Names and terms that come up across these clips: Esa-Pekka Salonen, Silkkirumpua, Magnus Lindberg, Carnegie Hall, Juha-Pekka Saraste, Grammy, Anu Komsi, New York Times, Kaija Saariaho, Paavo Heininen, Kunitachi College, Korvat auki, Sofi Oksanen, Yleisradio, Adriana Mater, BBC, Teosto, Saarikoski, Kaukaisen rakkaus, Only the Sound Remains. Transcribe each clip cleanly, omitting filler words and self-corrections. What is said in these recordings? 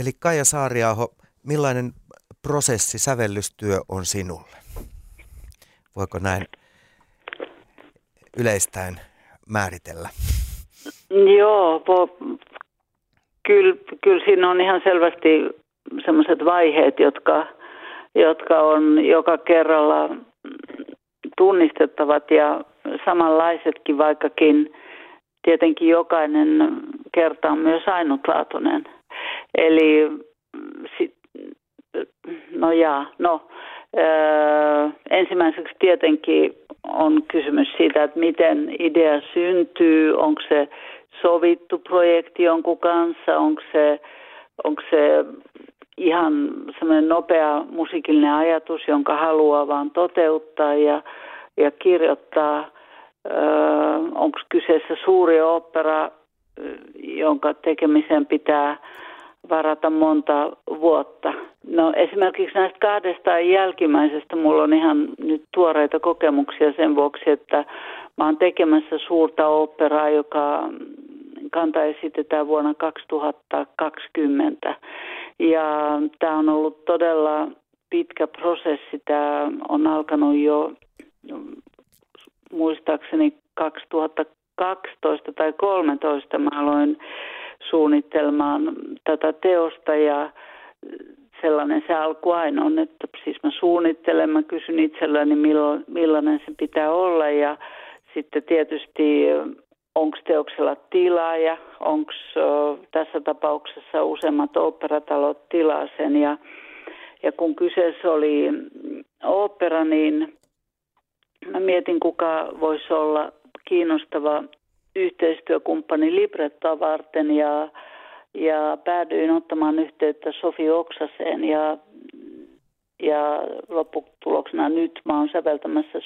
Eli Kaija Saariaho, millainen prosessi, sävellystyö on sinulle? Voiko näin yleistäen määritellä? Joo, kyllä siinä on ihan selvästi sellaiset vaiheet, jotka on joka kerralla tunnistettavat ja samanlaisetkin, vaikkakin tietenkin jokainen kerta on myös ainutlaatuinen. Eli ensimmäiseksi tietenkin on kysymys siitä, että miten idea syntyy, onko se sovittu projekti jonkun kanssa, onko se ihan semmoinen nopea musiikillinen ajatus, jonka haluaa vaan toteuttaa ja kirjoittaa. Onko kyseessä suuri opera, jonka tekemiseen pitää varata monta vuotta. No esimerkiksi näistä kahdesta jälkimmäisestä mulla on ihan nyt tuoreita kokemuksia sen vuoksi, että mä oon tekemässä suurta oopperaa, joka kanta esitetään vuonna 2020. Ja tää on ollut todella pitkä prosessi. Tää on alkanut jo muistaakseni 2012 tai 2013 mä aloin suunnittelemaan tätä teosta ja sellainen se alku aina on, että siis mä suunnittelen, mä kysyn itselläni millainen se pitää olla ja sitten tietysti onko teoksella tilaa ja onko tässä tapauksessa useammat oopperatalot tilaa sen ja kun kyseessä oli ooppera, niin mä mietin kuka voisi olla kiinnostava yhteistyökumppani librettoa varten ja päädyin ottamaan yhteyttä Sofi Oksaseen ja lopputuloksena nyt mä oon säveltämässä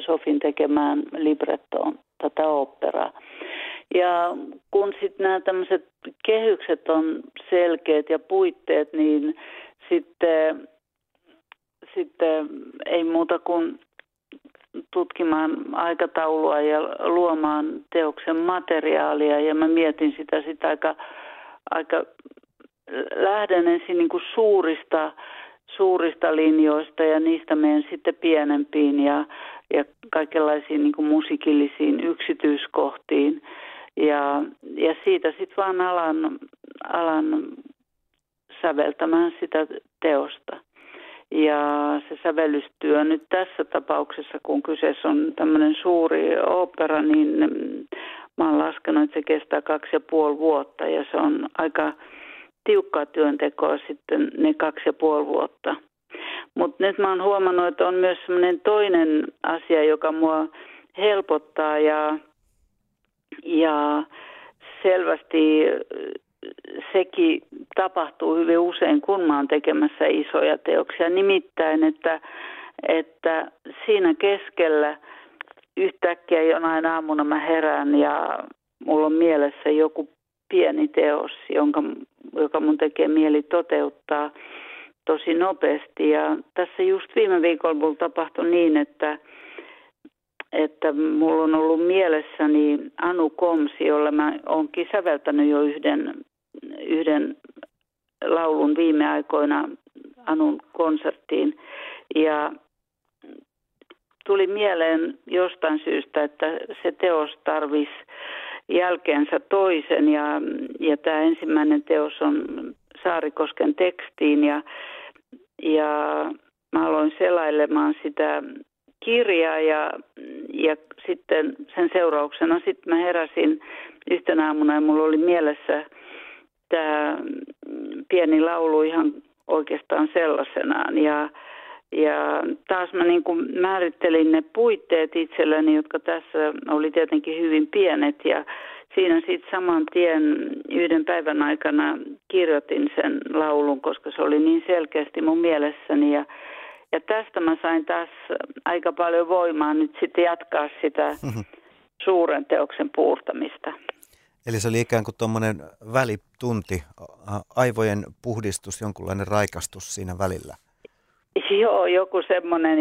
Sofin tekemään librettoon tätä oopperaa. Ja kun sitten nämä tämmöiset kehykset on selkeät ja puitteet, niin sitten ei muuta kuin tutkimaan aikataulua ja luomaan teoksen materiaalia ja mä mietin sitä sitten aika lähden ensin niin kuin suurista linjoista ja niistä menen sitten pienempiin ja kaikenlaisiin niin kuin musiikillisiin yksityiskohtiin ja siitä sitten vaan alan säveltämään sitä teosta. Ja se sävellystyö nyt tässä tapauksessa, kun kyseessä on tämmöinen suuri ooppera, niin mä oon laskenut, että se kestää 2,5 vuotta. Ja se on aika tiukkaa työntekoa sitten ne 2,5 vuotta. Mutta nyt mä oon huomannut, että on myös semmoinen toinen asia, joka mua helpottaa ja selvästi sekin tapahtuu hyvin usein, kun mä oon tekemässä isoja teoksia. Nimittäin, että siinä keskellä yhtäkkiä jonain aamuna mä herään ja mulla on mielessä joku pieni teos, joka mun tekee mieli toteuttaa tosi nopeasti. Ja tässä just viime viikolla mulla tapahtui niin, että mulla on ollut mielessäni Anu Komsi, jolla mä oonkin säveltänyt jo yhden laulun viime aikoina Anun konserttiin. Ja tuli mieleen jostain syystä, että se teos tarvisi jälkeensä toisen. Ja tämä ensimmäinen teos on Saarikosken tekstiin. Ja mä aloin selailemaan sitä kirjaa ja sitten sen seurauksena sitten mä heräsin yhtenä aamuna ja mulla oli mielessä tämä pieni laulu ihan oikeastaan sellaisenaan ja taas mä niin kuin määrittelin ne puitteet itselläni, jotka tässä oli tietenkin hyvin pienet ja siinä sitten saman tien yhden päivän aikana kirjoitin sen laulun, koska se oli niin selkeästi mun mielessäni ja tästä mä sain taas aika paljon voimaa nyt sitten jatkaa sitä suuren teoksen puurtamista. Eli se oli ikään kuin tuommoinen välitunti, aivojen puhdistus, jonkunlainen raikastus siinä välillä. Joo, joku semmoinen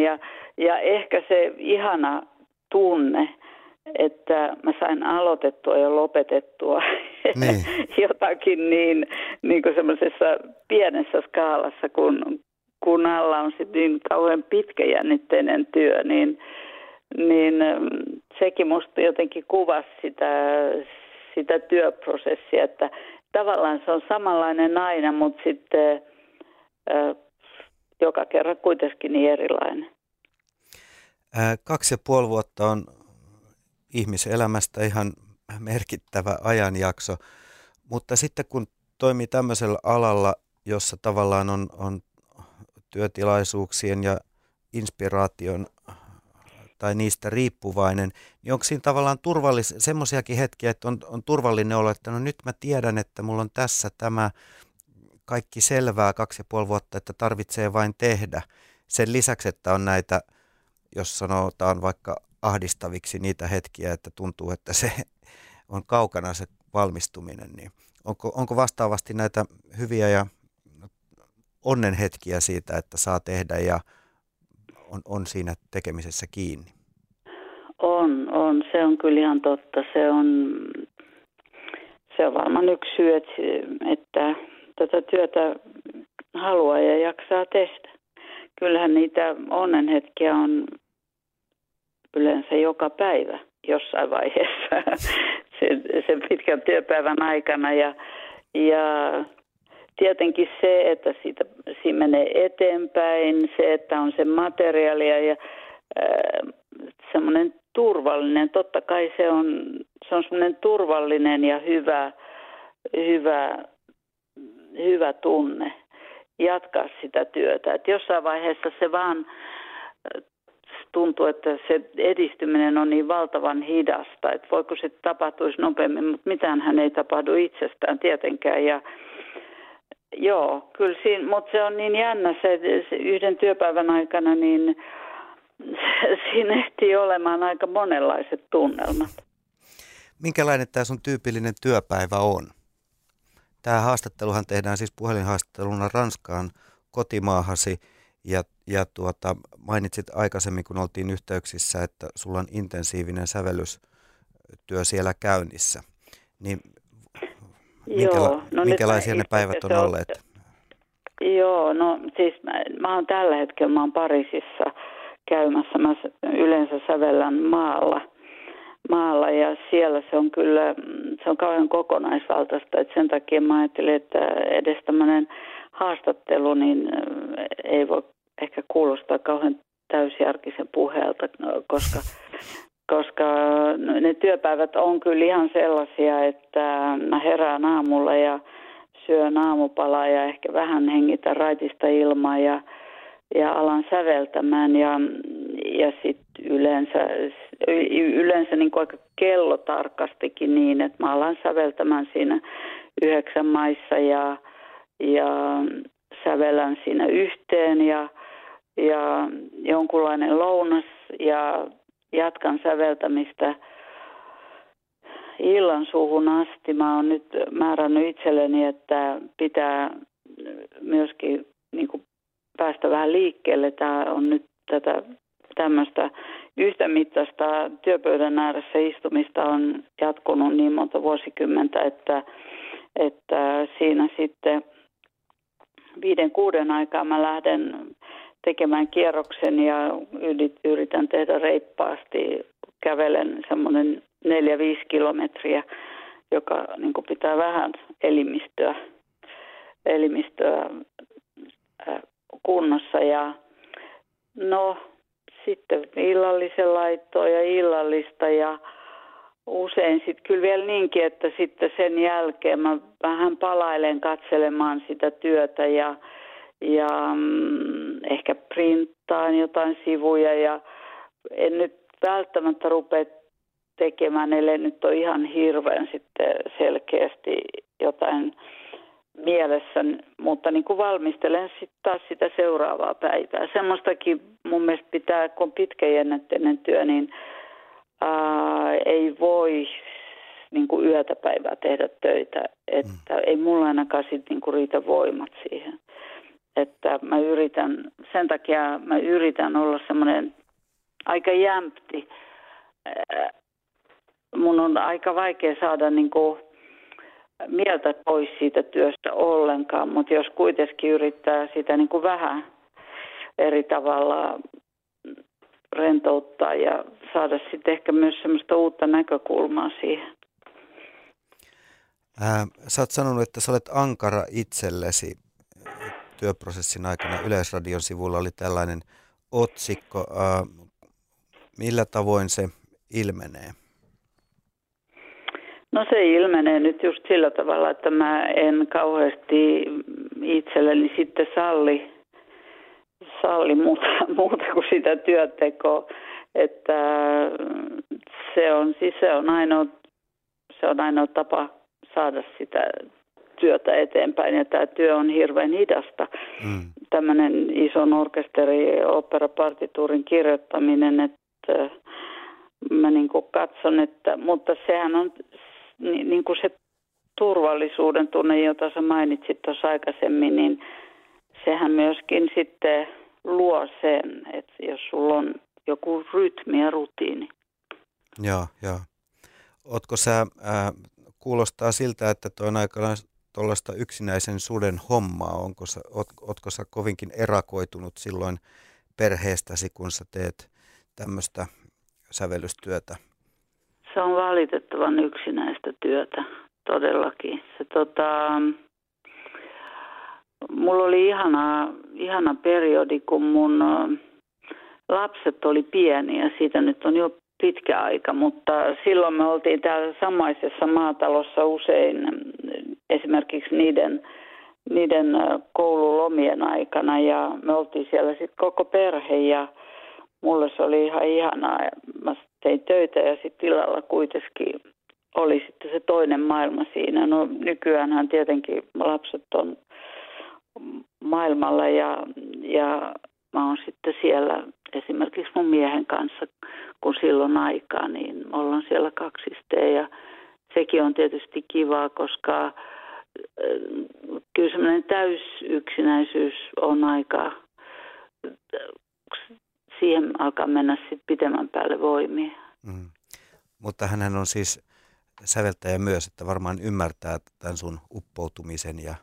ja ehkä se ihana tunne, että mä sain aloitettua ja lopetettua niin. Jotakin niin, niin kuin semmoisessa pienessä skaalassa, kun alla on sitten niin kauhean pitkäjännitteinen työ, niin sekin musta jotenkin kuvasi sitä työprosessia, että tavallaan se on samanlainen aina, mutta sitten joka kerran kuitenkin niin erilainen. 2,5 vuotta on ihmiselämästä ihan merkittävä ajanjakso, mutta sitten kun toimii tämmöisellä alalla, jossa tavallaan on työtilaisuuksien ja inspiraation tai niistä riippuvainen, niin onko siinä tavallaan semmoisiakin hetkiä, että on turvallinen olla, että no nyt mä tiedän, että mulla on tässä tämä kaikki selvää 2,5 vuotta, että tarvitsee vain tehdä. Sen lisäksi, että on näitä, jos sanotaan vaikka ahdistaviksi niitä hetkiä, että tuntuu, että se on kaukana se valmistuminen, niin onko vastaavasti näitä hyviä ja onnen hetkiä siitä, että saa tehdä ja on siinä tekemisessä kiinni? On. Se on kyllä ihan totta. Se on varmaan yksi syy, että tätä työtä haluaa ja jaksaa tehdä. Kyllähän niitä onnenhetkiä on yleensä joka päivä jossain vaiheessa sen pitkän työpäivän aikana. Ja tietenkin se, että siinä menee eteenpäin, se, että on se materiaalia ja semmoinen turvallinen. Totta kai se on semmoinen turvallinen ja hyvä tunne jatkaa sitä työtä. Et jossain vaiheessa se vaan tuntuu, että se edistyminen on niin valtavan hidasta, että voiko se tapahtuisi nopeammin, mutta mitäänhän ei tapahdu itsestään tietenkään. Ja joo, kyllä siinä, mutta se on niin jännä se yhden työpäivän aikana, niin siinä ehtii olemaan aika monenlaiset tunnelmat. Minkälainen tämä sun tyypillinen työpäivä on? Tämä haastatteluhan tehdään siis puhelinhaastatteluna Ranskaan kotimaahasi ja mainitsit aikaisemmin, kun oltiin yhteyksissä, että sulla on intensiivinen sävellystyö siellä käynnissä. Niin minkälaisia ne päivät on olleet? Joo, no siis mä oon tällä hetkellä, mä oon Pariisissa käymässä. Mä yleensä sävellän maalla ja siellä se on kauhean kokonaisvaltaista, että sen takia mä ajattelin, että edes tämmöinen haastattelu niin ei voi ehkä kuulostaa kauhean täysjärkisen puheelta, koska ne työpäivät on kyllä ihan sellaisia, että mä herään aamulla ja syön aamupalaa ja ehkä vähän hengitän raitista ilmaa ja alan säveltämään ja sitten yleensä niin kuin aika kellotarkastikin niin, että mä alan säveltämään siinä 9 maissa ja sävelän siinä yhteen ja jonkunlainen lounas ja jatkan säveltämistä illan suuhun asti. Mä oon nyt määrännyt itselleni, että pitää myöskin niin kuin päästä vähän liikkeelle. Tää on nyt tämmöistä yhtä mittaista työpöydän ääressä istumista on jatkunut niin monta vuosikymmentä, että siinä sitten 5-6 aikaa mä lähden tekemään kierroksen ja yritän tehdä reippaasti. Kävelen semmoinen 4-5 kilometriä, joka niin kuin pitää vähän elimistöä kunnossa. Ja no sitten illallisen laittoa ja illallista ja usein sitten kyllä vielä niinkin, että sitten sen jälkeen mä vähän palailen katselemaan sitä työtä ja ehkä printtaan jotain sivuja ja en nyt välttämättä rupea tekemään, ellei nyt ole ihan hirveän sitten selkeästi jotain mielessä, mutta niin kuin valmistelen sitten taas sitä seuraavaa päivää. Semmoistakin mun mielestä pitää, kun on pitkäjännitteinen työ, niin ei voi niin kuin yötä päivää tehdä töitä, että ei mulla ainakaan sit niin kuin riitä voimat siihen. Että mä yritän, sen takia mä yritän olla semmoinen aika jämpti. Mun on aika vaikea saada niin kuin mieltä pois siitä työstä ollenkaan, mutta jos kuitenkin yrittää sitä niin kuin vähän eri tavalla rentouttaa ja saada sitten ehkä myös semmoista uutta näkökulmaa siihen. Sä oot sanonut, että sä olet ankara itsellesi. Työprosessin aikana Yleisradion sivulla oli tällainen otsikko. Millä tavoin se ilmenee? No se ilmenee nyt just sillä tavalla, että mä en kauheasti itselleni sitten salli muuta kuin sitä työntekoa, että se on ainoa tapa saada sitä työtä eteenpäin, ja tämä työ on hirveän hidasta. Tämmöinen ison orkesteri operapartituurin kirjoittaminen, että mä niin kuin katson, että mutta sehän on niin kuin se turvallisuuden tunne, jota sä mainitsit tuossa aikaisemmin, niin sehän myöskin sitten luo sen, että jos sulla on joku rytmi ja rutiini. Joo. Ootko sä, kuulostaa siltä, että toi on aikaan tuollaista yksinäisen suden hommaa. Ootko sä kovinkin erakoitunut silloin perheestäsi, kun sä teet tämmöistä sävellystyötä? Se on valitettavan yksinäistä työtä, todellakin. Se mulla oli ihana periodi, kun mun lapset oli pieniä. Siitä nyt on jo pitkä aika, mutta silloin me oltiin täällä samaisessa maatalossa usein esimerkiksi niiden koululomien aikana, ja me oltiin siellä sitten koko perhe, ja mulle se oli ihan ihanaa. Mä tein töitä ja sitten illalla kuitenkin oli sitten se toinen maailma siinä. No nykyäänhän tietenkin lapset on maailmalla ja mä oon sitten siellä esimerkiksi mun miehen kanssa, kun silloin aikaa, niin ollaan siellä kaksisteen, ja sekin on tietysti kivaa, koska kyllä semmoinen täysyksinäisyys on aika, siihen alkaa mennä sitten pitemmän päälle voimia. Mutta hänhän on siis säveltäjä myös, että varmaan ymmärtää tämän sun uppoutumisen ja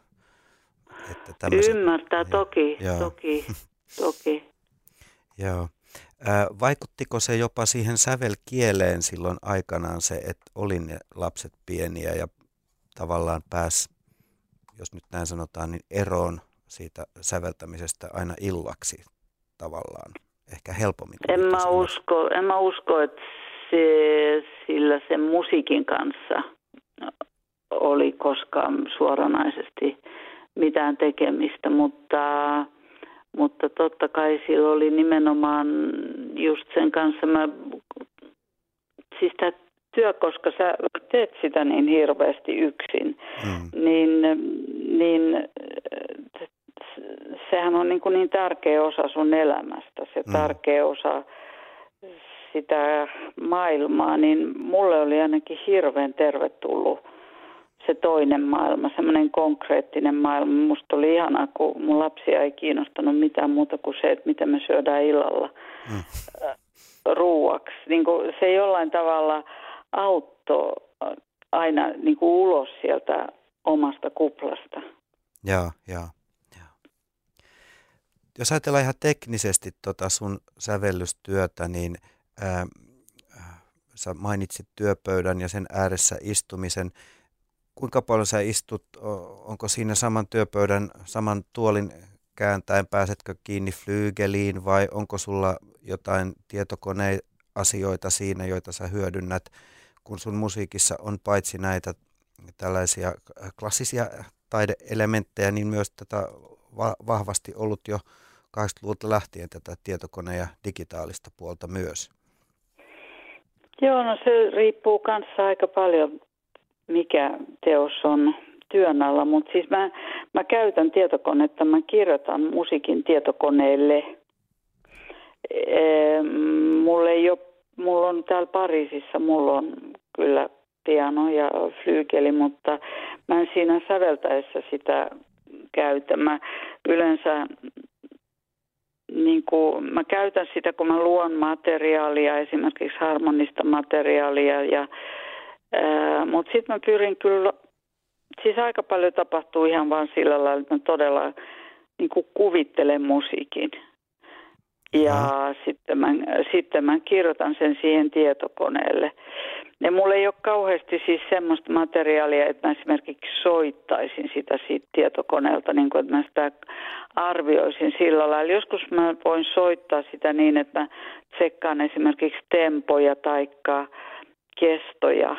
että tämmöisen... Ymmärtää toki. Joo. Vaikuttiko se jopa siihen sävelkieleen silloin aikanaan se, että oli ne lapset pieniä ja tavallaan pääsi, jos nyt näin sanotaan, niin eroon siitä säveltämisestä aina illaksi tavallaan? Ehkä helpommin. En mä usko, että sillä sen musiikin kanssa oli koskaan suoranaisesti mitään tekemistä, mutta totta kai sillä oli nimenomaan just sen kanssa, siis tämä työ, koska sä teet sitä niin hirveästi yksin, niin sehän on niin tärkeä osa sun elämästä, se tärkeä osa sitä maailmaa, niin mulle oli ainakin hirveän tervetullut se toinen maailma, semmoinen konkreettinen maailma. Musta oli ihanaa, kun mun lapsia ei kiinnostanut mitään muuta kuin se, että mitä me syödään illalla ruuaksi. Niin kuin se jollain tavalla auttoi aina niin kuin ulos sieltä omasta kuplasta. Joo. Jos ajatellaan ihan teknisesti sun sävellystyötä, niin sä mainitsit työpöydän ja sen ääressä istumisen. Kuinka paljon sä istut? Onko siinä saman tuolin kääntäen pääsetkö kiinni flyygeliin, vai onko sulla jotain tietokoneasioita siinä, joita sä hyödynnät, kun sun musiikissa on paitsi näitä tällaisia klassisia taideelementtejä, niin myös tätä vahvasti ollut jo 80-luvulta lähtien tätä tietokone- ja digitaalista puolta myös? Joo, no se riippuu kanssa aika paljon, mikä teos on työn alla, mutta siis mä käytän tietokonetta, mä kirjoitan musiikin tietokoneelle. Mulla on täällä Pariisissa, mulla on kyllä piano ja flyykeli, mutta mä en siinä säveltäessä sitä käytä. Mä yleensä niin kuin, mä käytän sitä, kun mä luon materiaalia, esimerkiksi harmonista materiaalia, ja mutta sitten mä pyrin kyllä Siis aika paljon tapahtuu ihan vaan sillä lailla, että mä todella niin kuin kuvittelen musiikin. Ja sitten mä kirjoitan sen siihen tietokoneelle. Ja mulla ei ole kauheasti siis semmoista materiaalia, että mä esimerkiksi soittaisin sitä siitä tietokoneelta, niin kuin että mä sitä arvioisin sillä lailla. Joskus mä voin soittaa sitä niin, että mä tsekkaan esimerkiksi tempoja tai kestoja.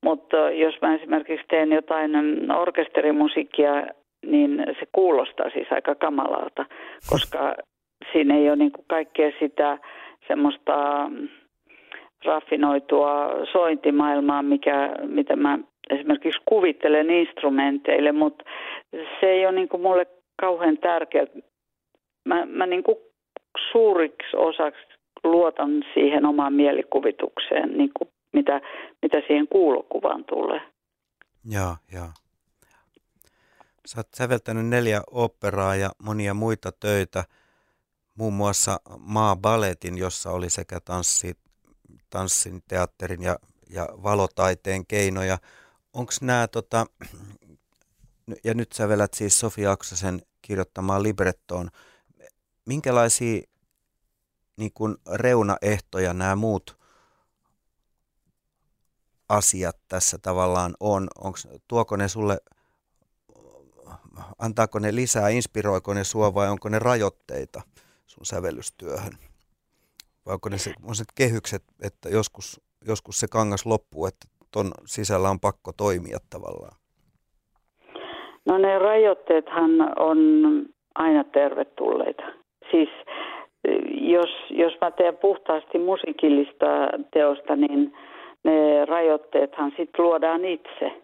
Mutta jos mä esimerkiksi teen jotain orkesterimusiikkia, niin se kuulostaa siis aika kamalalta, koska siinä ei ole niin kuin kaikkea sitä semmoista raffinoitua sointimaailmaa, mitä mä esimerkiksi kuvittelen instrumenteille, mutta se ei ole niin kuin mulle kauhean tärkeää. Mä niin kuin suuriksi osaksi luotan siihen omaan mielikuvitukseen, niin kuin mitä siihen kuulokuvaan tulee. Joo. Sä oot säveltänyt 4 oopperaa ja monia muita töitä. Muun muassa Maa-Balletin, jossa oli sekä tanssin, teatterin ja valotaiteen keinoja. Onko nämä, ja nyt sä velät siis Sofi Oksasen kirjoittamaan librettoon, minkälaisia niin kun reunaehtoja nämä muut asiat tässä tavallaan on? Tuoko ne sulle, antaako ne lisää, inspiroiko ne sua vai onko ne rajoitteita sun sävellystyöhön? Vai onko ne sellaiset kehykset, että joskus se kangas loppuu, että ton sisällä on pakko toimia tavallaan? No ne rajoitteethan on aina tervetulleita. Siis jos mä teen puhtaasti musiikillista teosta, niin ne rajoitteethan sitten luodaan itse.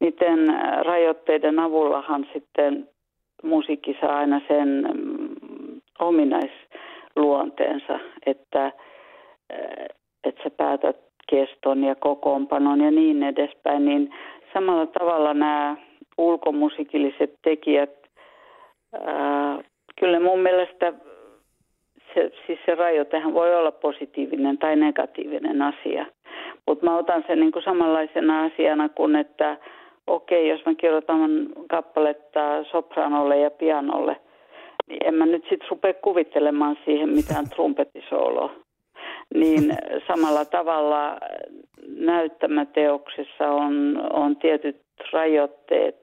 Niiden rajoitteiden avullahan sitten musiikki saa aina sen ominaisluonteensa, että sä päätät keston ja kokoonpanon ja niin edespäin, niin samalla tavalla nämä ulkomusiikilliset tekijät, kyllä mun mielestä se rajoitehan voi olla positiivinen tai negatiivinen asia, mutta mä otan sen niin kuin samanlaisena asiana kuin, että okei, jos mä kirjoitan kappaletta sopranolle ja pianolle, niin en mä nyt sitten rupea kuvittelemaan siihen mitään trumpetisooloa. Niin samalla tavalla näyttämäteoksessa on tietyt rajoitteet,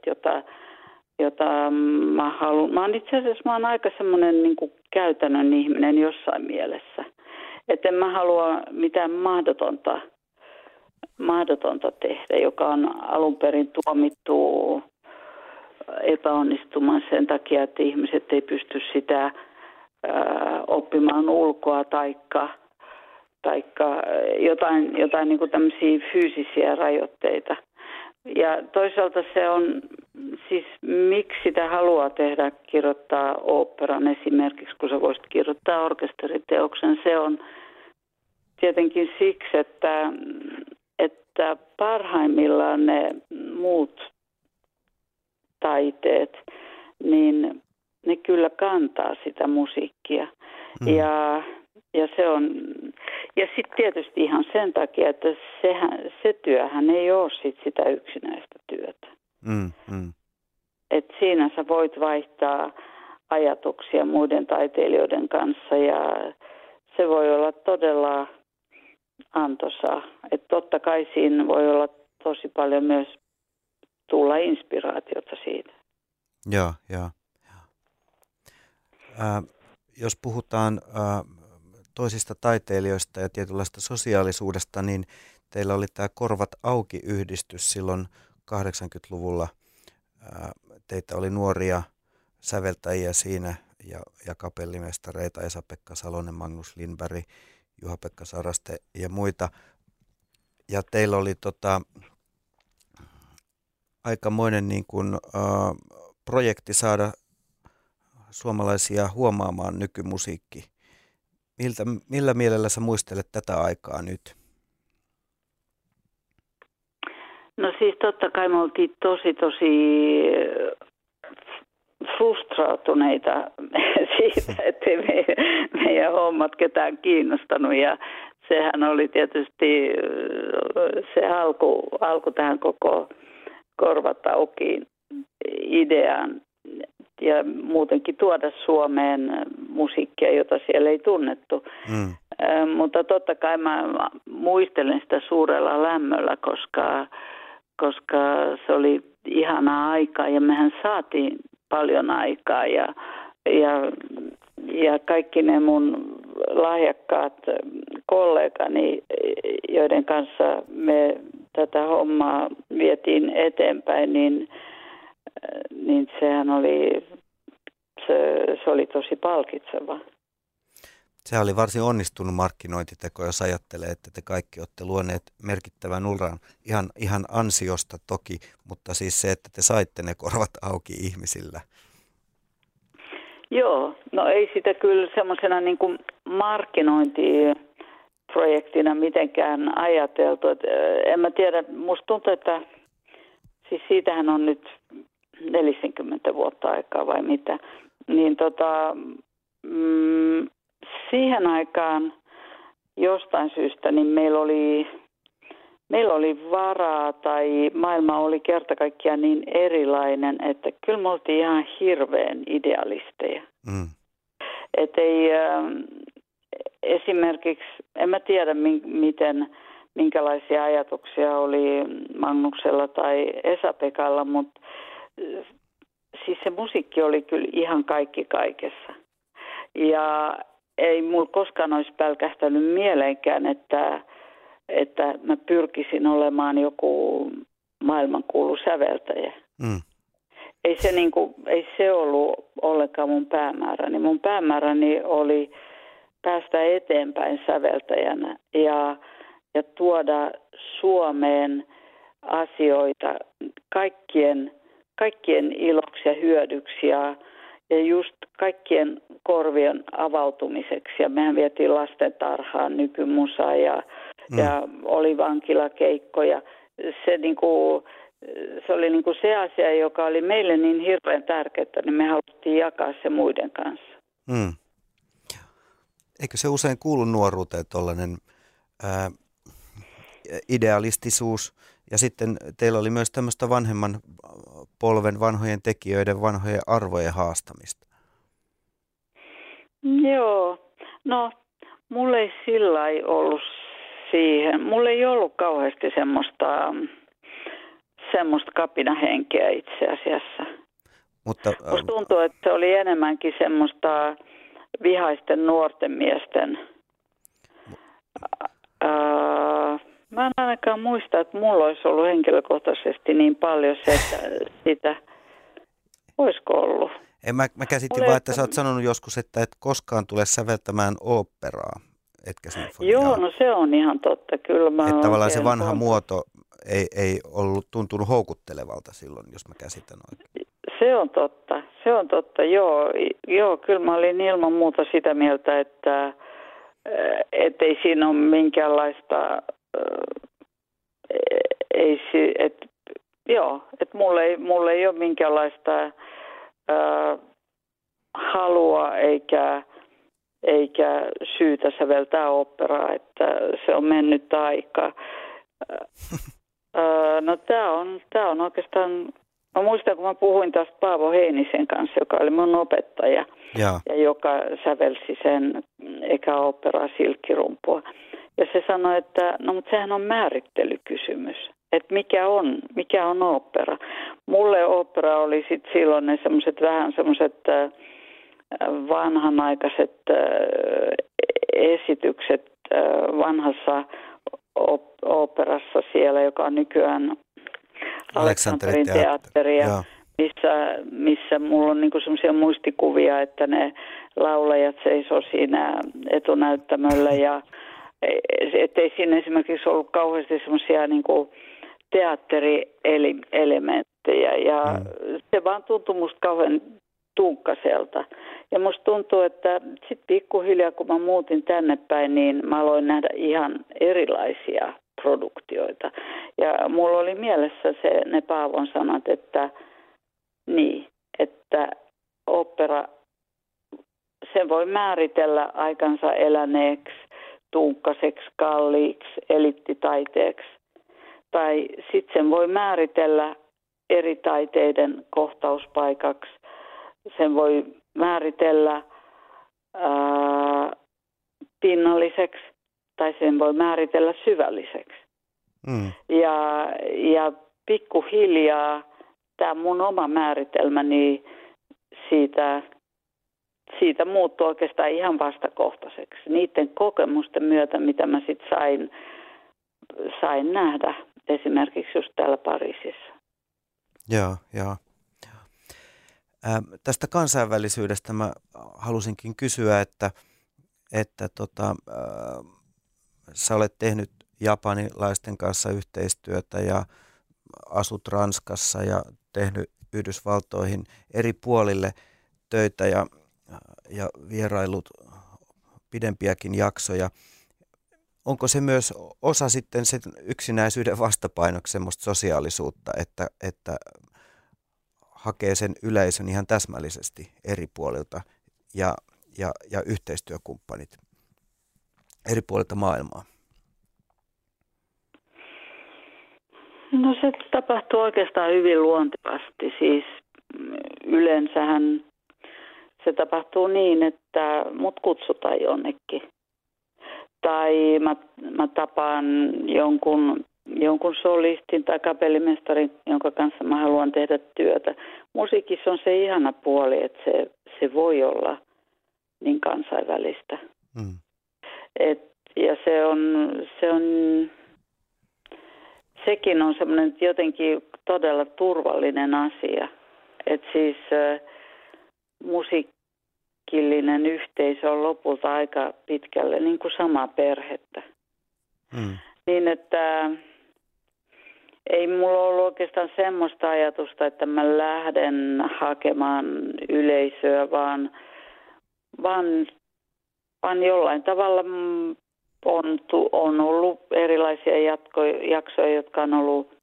jota mä haluan. Mä oon aika semmoinen niin kuin käytännön ihminen jossain mielessä. Et en mä halua mitään mahdotonta tehdä, joka on alun perin tuomittu epäonnistumaan sen takia, että ihmiset ei pysty sitä oppimaan ulkoa taikka jotain niin kuin tämmöisiä fyysisiä rajoitteita. Ja toisaalta se on, siis miksi sitä haluaa tehdä, kirjoittaa oopperan esimerkiksi, kun sä voisit kirjoittaa orkesteriteoksen, se on tietenkin siksi, että parhaimmillaan ne muut taiteet, niin ne kyllä kantaa sitä musiikkia. Ja se on, ja sitten tietysti ihan sen takia, että se työhän ei ole sit sitä yksinäistä työtä. Et siinä sä voit vaihtaa ajatuksia muiden taiteilijoiden kanssa ja se voi olla todella antoisaa. Et totta kai siinä voi olla tosi paljon myös tulla inspiraatiota siitä. Joo. Jos puhutaan toisista taiteilijoista ja tietynlaista sosiaalisuudesta, niin teillä oli tämä Korvat auki -yhdistys silloin 80-luvulla. Teitä oli nuoria säveltäjiä siinä ja kapellimestareita, Esa-Pekka Salonen, Magnus Lindberg, Juha-Pekka Saraste ja muita. Ja teillä oli aikamoinen niin kuin, projekti saada suomalaisia huomaamaan nykymusiikki. Millä mielellä sä muistelet tätä aikaa nyt? No siis totta kai me oltiin tosi frustrautuneita siitä, ettei meidän hommat ketään kiinnostanut, ja sehän oli tietysti se alku tähän koko Korvat auki -ideaan ja muutenkin tuoda Suomeen musiikkia, jota siellä ei tunnettu. Mm. Mutta totta kai mä muistelen sitä suurella lämmöllä, koska se oli ihanaa aikaa ja mehän saatiin paljon aikaa ja kaikki ne mun lahjakkaat kollegani, joiden kanssa me tätä hommaa vietiin eteenpäin, niin sehän oli, se oli tosi palkitseva. Se oli varsin onnistunut markkinointiteko, jos ajattelee, että te kaikki olette luoneet merkittävän uran ihan ansiosta toki, mutta siis se, että te saitte ne korvat auki ihmisillä. Joo, no ei sitä kyllä semmoisena niin kuin markkinointiprojektina mitenkään ajateltu. En mä tiedä, musta tuntuu, että siis siitähän on nyt 40 vuotta aikaa vai mitä. Niin siihen aikaan jostain syystä niin meillä oli varaa tai maailma oli kerta kaikkiaan niin erilainen, että kyllä me oltiin ihan hirveän idealisteja. Mm. Et ei, esimerkiksi, en mä tiedä minkälaisia ajatuksia oli Magnuksella tai Esa-Pekalla, mutta siis se musiikki oli kyllä ihan kaikki kaikessa. Ja ei mulla koskaan olisi pälkähtänyt mieleenkään, että mä pyrkisin olemaan joku maailmankuulu säveltäjä. Mm. Ei se ollut ollenkaan mun päämääräni. Mun päämääräni oli päästä eteenpäin säveltäjänä ja tuoda Suomeen asioita kaikkien iloksi ja hyödyksi ja just kaikkien korvien avautumiseksi. Ja mehän vietiin lastentarhaan nykymusaa ja oli vankilakeikkoja. Se oli niin kuin se asia, joka oli meille niin hirveän tärkeää, niin me haluttiin jakaa se muiden kanssa. Mm. Eikö se usein kuulu nuoruuteen tuollainen idealistisuus? Ja sitten teillä oli myös tämmöistä vanhemman polven, vanhojen tekijöiden, vanhojen arvojen haastamista. Joo, no mulle ei sillä ei ollut siihen. Mulla ei ollut kauheasti semmoista kapinahenkeä itse asiassa. Mutta musta tuntuu, että se oli enemmänkin semmoista vihaisten nuorten miesten. Mä en ainakaan muista, että mulla olisi ollut henkilökohtaisesti niin paljon sitä. Olisiko ollut? Mä käsitin vaan, että sä oot sanonut joskus, että et koskaan tule säveltämään oopperaa, etkä sinfoniaa. Joo, no se on ihan totta. Kyllä mä että tavallaan se vanha muoto ei ollut tuntunut houkuttelevalta silloin, jos mä käsitän oikein. Se on totta. Joo, kyllä mä olin ilman muuta sitä mieltä, että ei siinä ole minkäänlaista. Mulla ei ole minkäänlaista halua eikä syytä säveltää oopperaa, että se on mennyt aika. No tää on oikeastaan, mä muistan kun mä puhuin tästä Paavo Heinisen kanssa, joka oli mun opettaja ja joka sävelsi sen eka oopperaa Silkkirumpua. Ja se sanoi, että no mutta sehän on määrittelykysymys, että mikä on ooppera. Mulle ooppera oli sitten silloin ne semmoiset vähän semmoiset vanhanaikaiset esitykset vanhassa oopperassa siellä, joka on nykyään Aleksanterin teatteria. Missä mulla on niinku semmoisia muistikuvia, että ne laulajat seisoo siinä etunäyttämöllä ja ettei siinä esimerkiksi ollut kauheasti semmoisia niin kuin teatterielementtejä ja se vaan tuntui musta kauhean tunkkaselta. Ja musta tuntuu, että sitten pikkuhiljaa kun mä muutin tänne päin, niin mä aloin nähdä ihan erilaisia produktioita. Ja mulla oli mielessä ne Paavon sanat, että niin, että opera, sen voi määritellä aikansa eläneeksi, tunkkaseksi, kalliiksi, eliittitaiteeksi. Tai sitten sen voi määritellä eri taiteiden kohtauspaikaksi. Sen voi määritellä pinnalliseksi tai sen voi määritellä syvälliseksi. Mm. Ja pikkuhiljaa tämä mun oma määritelmäni siitä muuttui oikeastaan ihan vastakohtaiseksi. Niiden kokemusten myötä, mitä mä sitten sain nähdä esimerkiksi just täällä Pariisissa. Joo. Tästä kansainvälisyydestä mä halusinkin kysyä, että sä olet tehnyt japanilaisten kanssa yhteistyötä ja asut Ranskassa ja tehnyt Yhdysvaltoihin eri puolille töitä ja vierailut pidempiäkin jaksoja. Onko se myös osa sitten sen yksinäisyyden vastapainoksi semmoista sosiaalisuutta, että hakee sen yleisön ihan täsmällisesti eri puolilta ja yhteistyökumppanit eri puolilta maailmaa? No se tapahtuu oikeastaan hyvin luontevasti. Siis yleensähän se tapahtuu niin, että mut kutsutaan jonnekin. Tai mä tapaan jonkun solistin tai kapellimestarin, jonka kanssa mä haluan tehdä työtä. Musiikissa on se ihana puoli, että se voi olla niin kansainvälistä. Mm. Ja se on... Sekin on semmoinen jotenkin todella turvallinen asia, että siis musiikillinen yhteisö on lopulta aika pitkälle niin kuin samaa perhettä. Mm. Niin, että ei mulla ollut oikeastaan semmoista ajatusta, että mä lähden hakemaan yleisöä, vaan jollain tavalla... On ollut erilaisia jaksoja, jotka on ollut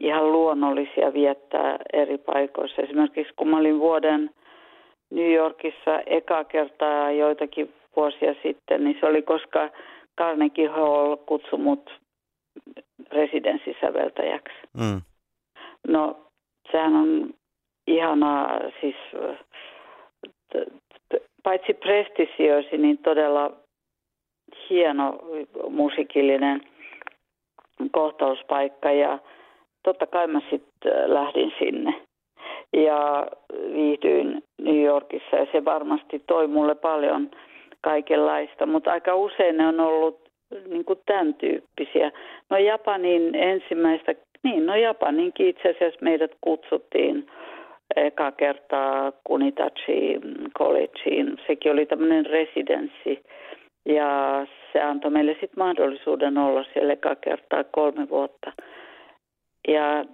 ihan luonnollisia viettää eri paikoissa. Esimerkiksi kun mä olin vuoden New Yorkissa ekaa kertaa joitakin vuosia sitten, niin se oli koska Carnegie Hall kutsui mut residenssisäveltäjäksi. Mm. No sehän on ihanaa, siis paitsi prestisioisi, niin todella... hieno musiikillinen kohtauspaikka ja totta kai mä sitten lähdin sinne ja viihdyin New Yorkissa ja se varmasti toi mulle paljon kaikenlaista, mutta aika usein ne on ollut niin kuin tämän tyyppisiä. Japaninkin itse asiassa meidät kutsuttiin eka kertaa Kunitachi Collegeen, sekin oli tämmöinen residenssi. Ja se antoi meille sitten mahdollisuuden olla siellä ekaa kertaa 3 vuotta. Ja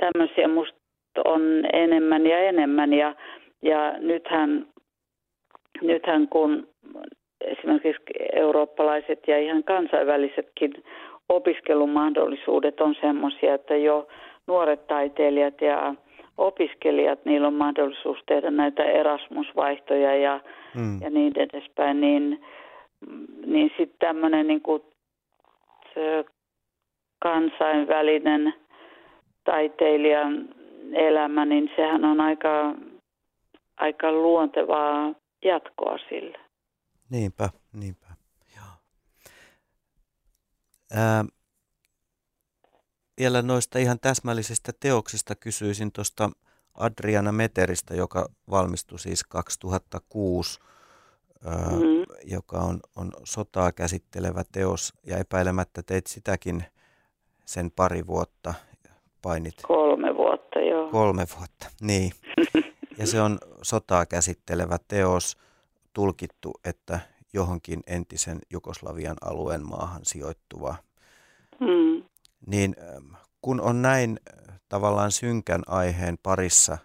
tämmöisiä musta on enemmän ja enemmän. Ja nythän kun esimerkiksi eurooppalaiset ja ihan kansainvälisetkin opiskelumahdollisuudet on semmoisia, että jo nuoret taiteilijat ja opiskelijat, niillä on mahdollisuus tehdä näitä Erasmus-vaihtoja ja niin edespäin, niin sitten tämmöinen niin kuin kansainvälinen taiteilijan elämä, niin sehän on aika luontevaa jatkoa sille. Niinpä. Vielä noista ihan täsmällisistä teoksista kysyisin tuosta Adriana Meteristä, joka valmistui siis 2006. Joka on sotaa käsittelevä teos, ja epäilemättä teit sitäkin sen pari vuotta, painit. 3 vuotta, joo. 3 vuotta, niin. Ja se on sotaa käsittelevä teos, tulkittu, että johonkin entisen Jugoslavian alueen maahan sijoittuva. Mm. Niin kun on näin tavallaan synkän aiheen parissa,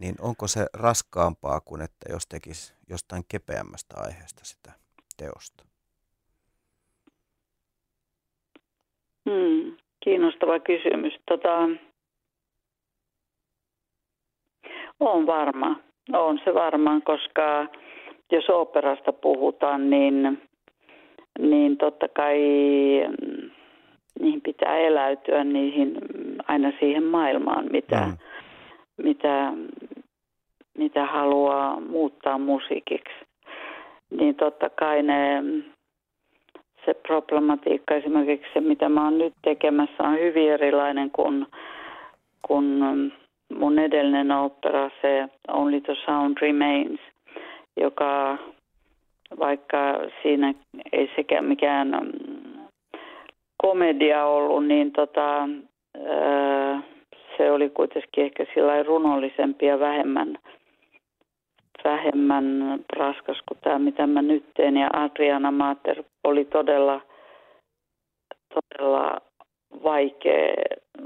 niin onko se raskaampaa kuin että jos tekisi jostain kepeämmästä aiheesta sitä teosta? Kiinnostava kysymys. On se varmaan, koska jos oopperasta puhutaan, niin totta kai niihin pitää eläytyä niihin aina siihen maailmaan, mitä haluaa muuttaa musiikiksi. Niin totta kai se problematiikka, esimerkiksi se mitä mä oon nyt tekemässä, on hyvin erilainen kuin mun edellinen opera, se Only the Sound Remains, joka vaikka siinä ei sekään mikään komedia ollut, niin se oli kuitenkin ehkä sillain runollisempi ja vähemmän raskas kuin tämä, mitä mä nyt teen. Ja Adriana Mater oli todella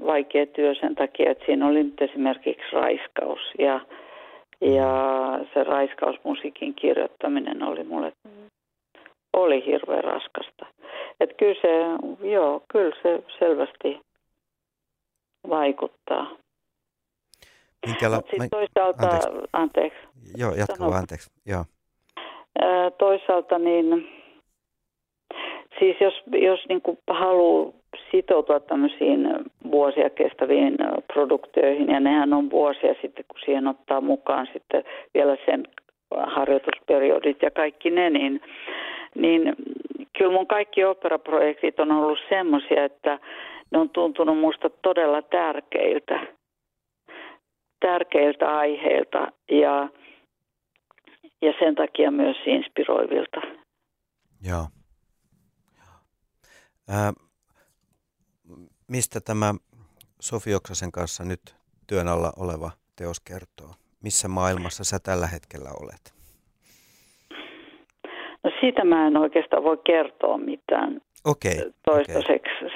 vaikea työ sen takia, että siinä oli nyt esimerkiksi raiskaus. Ja se raiskausmusiikin kirjoittaminen oli mulle oli hirveän raskasta. Että kyllä se selvästi vaikuttaa. Mutta sitten toisaalta, anteeksi. Joo, jatkuu, anteeksi. Joo. Toisaalta niin, siis jos niin kuin haluaa sitoutua tämmöisiin vuosia kestäviin produktioihin, ja nehän on vuosia sitten, kun siihen ottaa mukaan sitten vielä sen harjoitusperiodit ja kaikki ne, niin kyllä mun kaikki operaprojektit on ollut semmoisia, että ne on tuntunut musta todella tärkeiltä aiheilta ja sen takia myös inspiroivilta. Joo. Mistä tämä Sofi Oksasen kanssa nyt työn alla oleva teos kertoo? Missä maailmassa sä tällä hetkellä olet? No siitä mä en oikeastaan voi kertoa mitään toistaiseksi. Okay.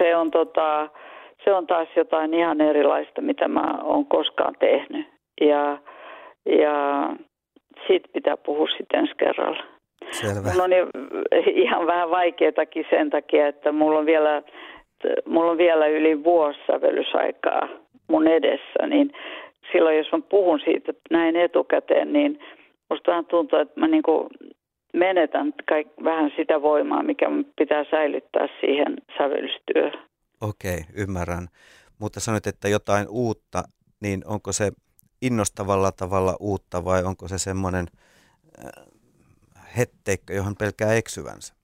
Se on taas jotain ihan erilaista, mitä mä oon koskaan tehnyt. Ja siitä pitää puhua sitten ensi kerralla. Selvä. Mulla on ihan vähän vaikeatakin sen takia, että mulla on vielä yli vuosi sävellysaikaa mun edessä, niin silloin jos mä puhun siitä näin etukäteen, niin musta vähän tuntuu, että mä niin kuin menetän vähän sitä voimaa, mikä pitää säilyttää siihen sävellystyöhön. Okei, ymmärrän. Mutta sanoit, että jotain uutta, niin onko se innostavalla tavalla uutta vai onko se semmoinen hetteikkö, johon pelkää eksyvänsä?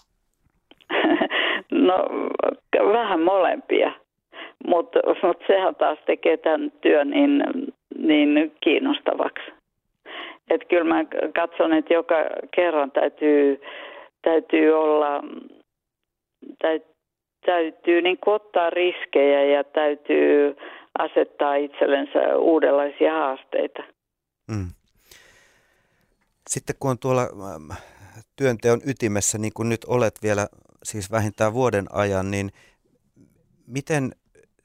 No vähän molempia, mutta sehän taas tekee tämän työn niin kiinnostavaksi. Että kyllä mä katson, että joka kerran täytyy niin kuin ottaa riskejä ja täytyy asettaa itsellensä uudenlaisia haasteita. Mm. Sitten kun on tuolla työnteon ytimessä, niin kuin nyt olet vielä siis vähintään vuoden ajan, niin miten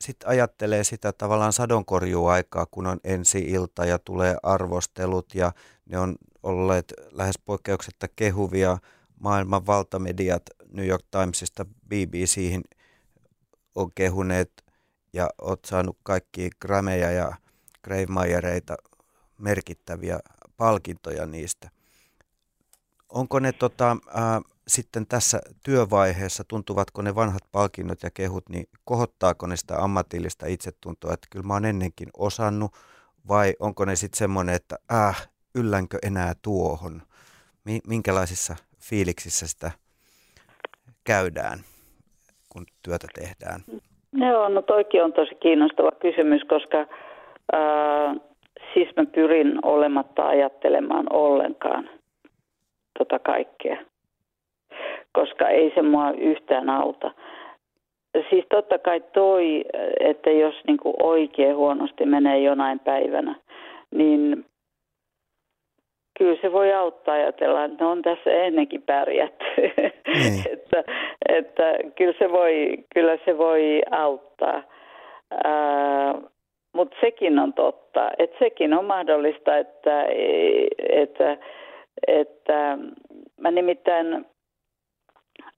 sitten ajattelee sitä tavallaan sadonkorjuaikaa, kun on ensi-ilta ja tulee arvostelut ja ne on olleet lähes poikkeuksetta kehuvia, maailman valtamediat New York Timesista BBC:hin on kehuneet ja olet saanut kaikkia Grammyja ja Gravemayereita, merkittäviä palkintoja niistä. Onko ne sitten tässä työvaiheessa, tuntuvatko ne vanhat palkinnot ja kehut, niin kohottaako ne sitä ammatillista itsetuntoa, että kyllä mä oon ennenkin osannut, vai onko ne sitten semmoinen, että yllänkö enää tuohon? Minkälaisissa fiiliksissä sitä käydään, kun työtä tehdään? Joo, no toikin on tosi kiinnostava kysymys, koska siis mä pyrin olematta ajattelemaan ollenkaan tota kaikkea, koska ei se mua yhtään auta. Siis totta kai toi, että jos niinku oikein huonosti menee jonain päivänä, niin kyllä se voi auttaa ajatella, että on tässä ennenkin pärjätty. Mm. että kyllä se voi auttaa. Mutta sekin on totta, että sekin on mahdollista, että mä nimittäin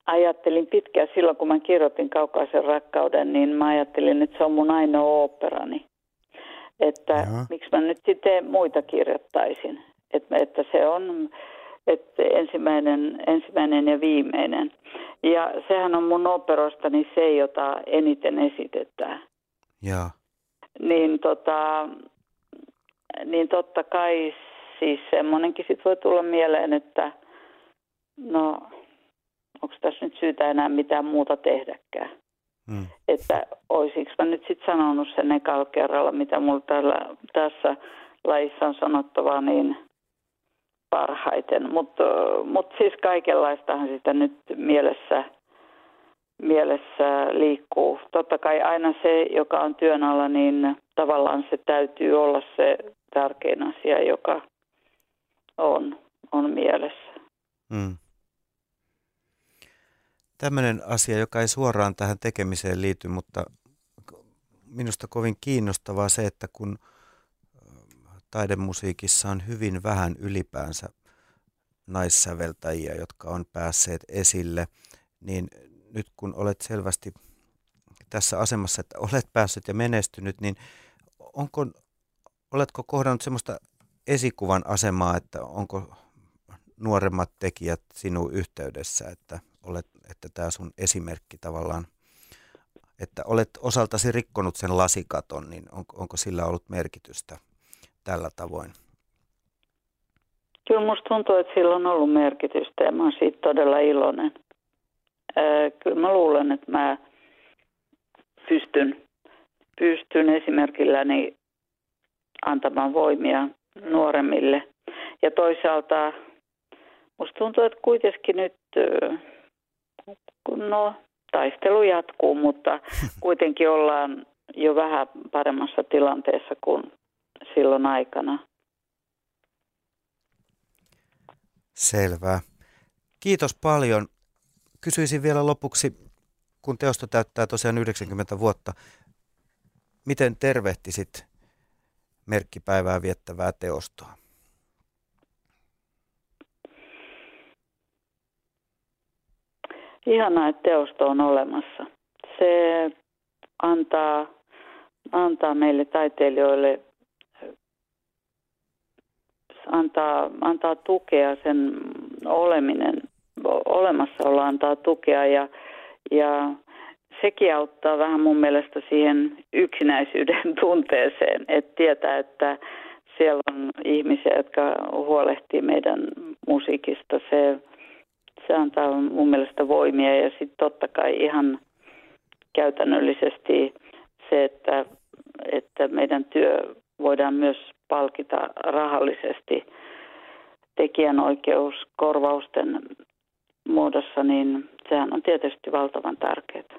ajattelin pitkään silloin, kun mä kirjoitin Kaukaisen rakkauden, niin mä ajattelin, että se on mun ainoa oopperani. Että miksi mä nyt sitten muita kirjoittaisin. Että se on että ensimmäinen ja viimeinen. Ja sehän on mun oopperostani se, jota eniten esitetään. Jaa. niin, niin totta kai siis semmoinenkin sit voi tulla mieleen, että no onko tässä nyt syytä enää mitään muuta tehdäkään. Mm. Että olisiko mä nyt sitten sanonut sen ekalla kerralla, mitä mulla tässä lajissa on sanottavaa niin parhaiten. Mut siis kaikenlaistahan sitä nyt mielessä liikkuu. Totta kai aina se, joka on työn alla, niin tavallaan se täytyy olla se tärkein asia, joka on mielessä. Mm. Tämmöinen asia, joka ei suoraan tähän tekemiseen liity, mutta minusta kovin kiinnostavaa se, että kun taidemusiikissa on hyvin vähän ylipäänsä naissäveltäjiä, jotka on päässeet esille, niin nyt kun olet selvästi tässä asemassa, että olet päässyt ja menestynyt, niin oletko kohdannut semmoista esikuvan asemaa, että onko nuoremmat tekijät sinun yhteydessä, että tämä sun esimerkki tavallaan, että olet osaltasi rikkonut sen lasikaton, niin onko sillä ollut merkitystä tällä tavoin? Kyllä musta tuntuu, että sillä on ollut merkitystä ja mä oon siitä todella iloinen. Kyllä mä luulen, että mä pystyn esimerkilläni antamaan voimia nuoremmille. Ja toisaalta musta tuntuu, että kuitenkin nyt no, taistelu jatkuu, mutta kuitenkin ollaan jo vähän paremmassa tilanteessa kuin silloin aikana. Selvä. Kiitos paljon. Kysyisin vielä lopuksi, kun teosto täyttää tosiaan 90 vuotta, miten tervehtisit merkkipäivää viettävää teostoa? Ihanaa, että teosto on olemassa. Se antaa meille taiteilijoille, antaa tukea, sen olemassaolo antaa tukea ja sekin auttaa vähän mun mielestä siihen yksinäisyyden tunteeseen, että tietää, että siellä on ihmisiä, jotka huolehtii meidän musiikista. Se antaa mun mielestä voimia ja sitten totta kai ihan käytännöllisesti se, että meidän työ voidaan myös palkita rahallisesti tekijänoikeuskorvausten muodossa, niin sehän on tietysti valtavan tärkeää.